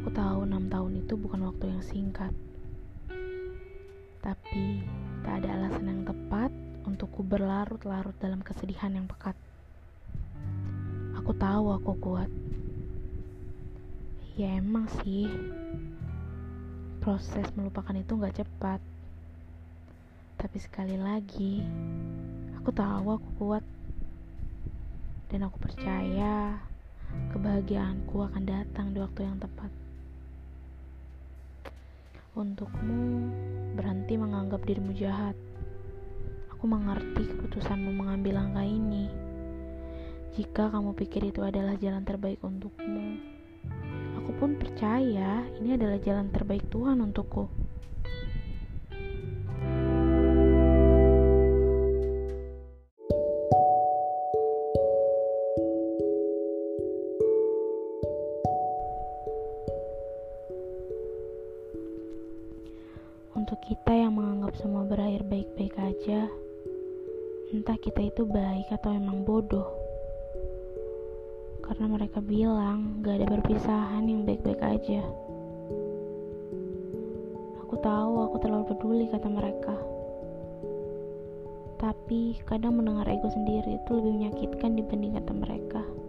Aku tahu 6 tahun itu bukan waktu yang singkat. Tapi tak ada alasan yang tepat untukku berlarut-larut dalam kesedihan yang pekat. Aku tahu aku kuat. Ya emang sih, proses melupakan itu gak cepat. Tapi sekali lagi, aku tahu aku kuat. Dan aku percaya kebahagiaanku akan datang di waktu yang tepat. Untukmu, berhenti menganggap dirimu jahat. Aku mengerti keputusanmu mengambil langkah ini. Jika kamu pikir itu adalah jalan terbaik untukmu, aku pun percaya ini adalah jalan terbaik Tuhan untukku. Untuk kita yang menganggap semua berakhir baik-baik aja, entah kita itu baik atau emang bodoh. Karena mereka bilang gak ada perpisahan yang baik-baik aja. Aku tahu aku terlalu peduli kata mereka. Tapi kadang mendengar ego sendiri itu lebih menyakitkan dibanding kata mereka.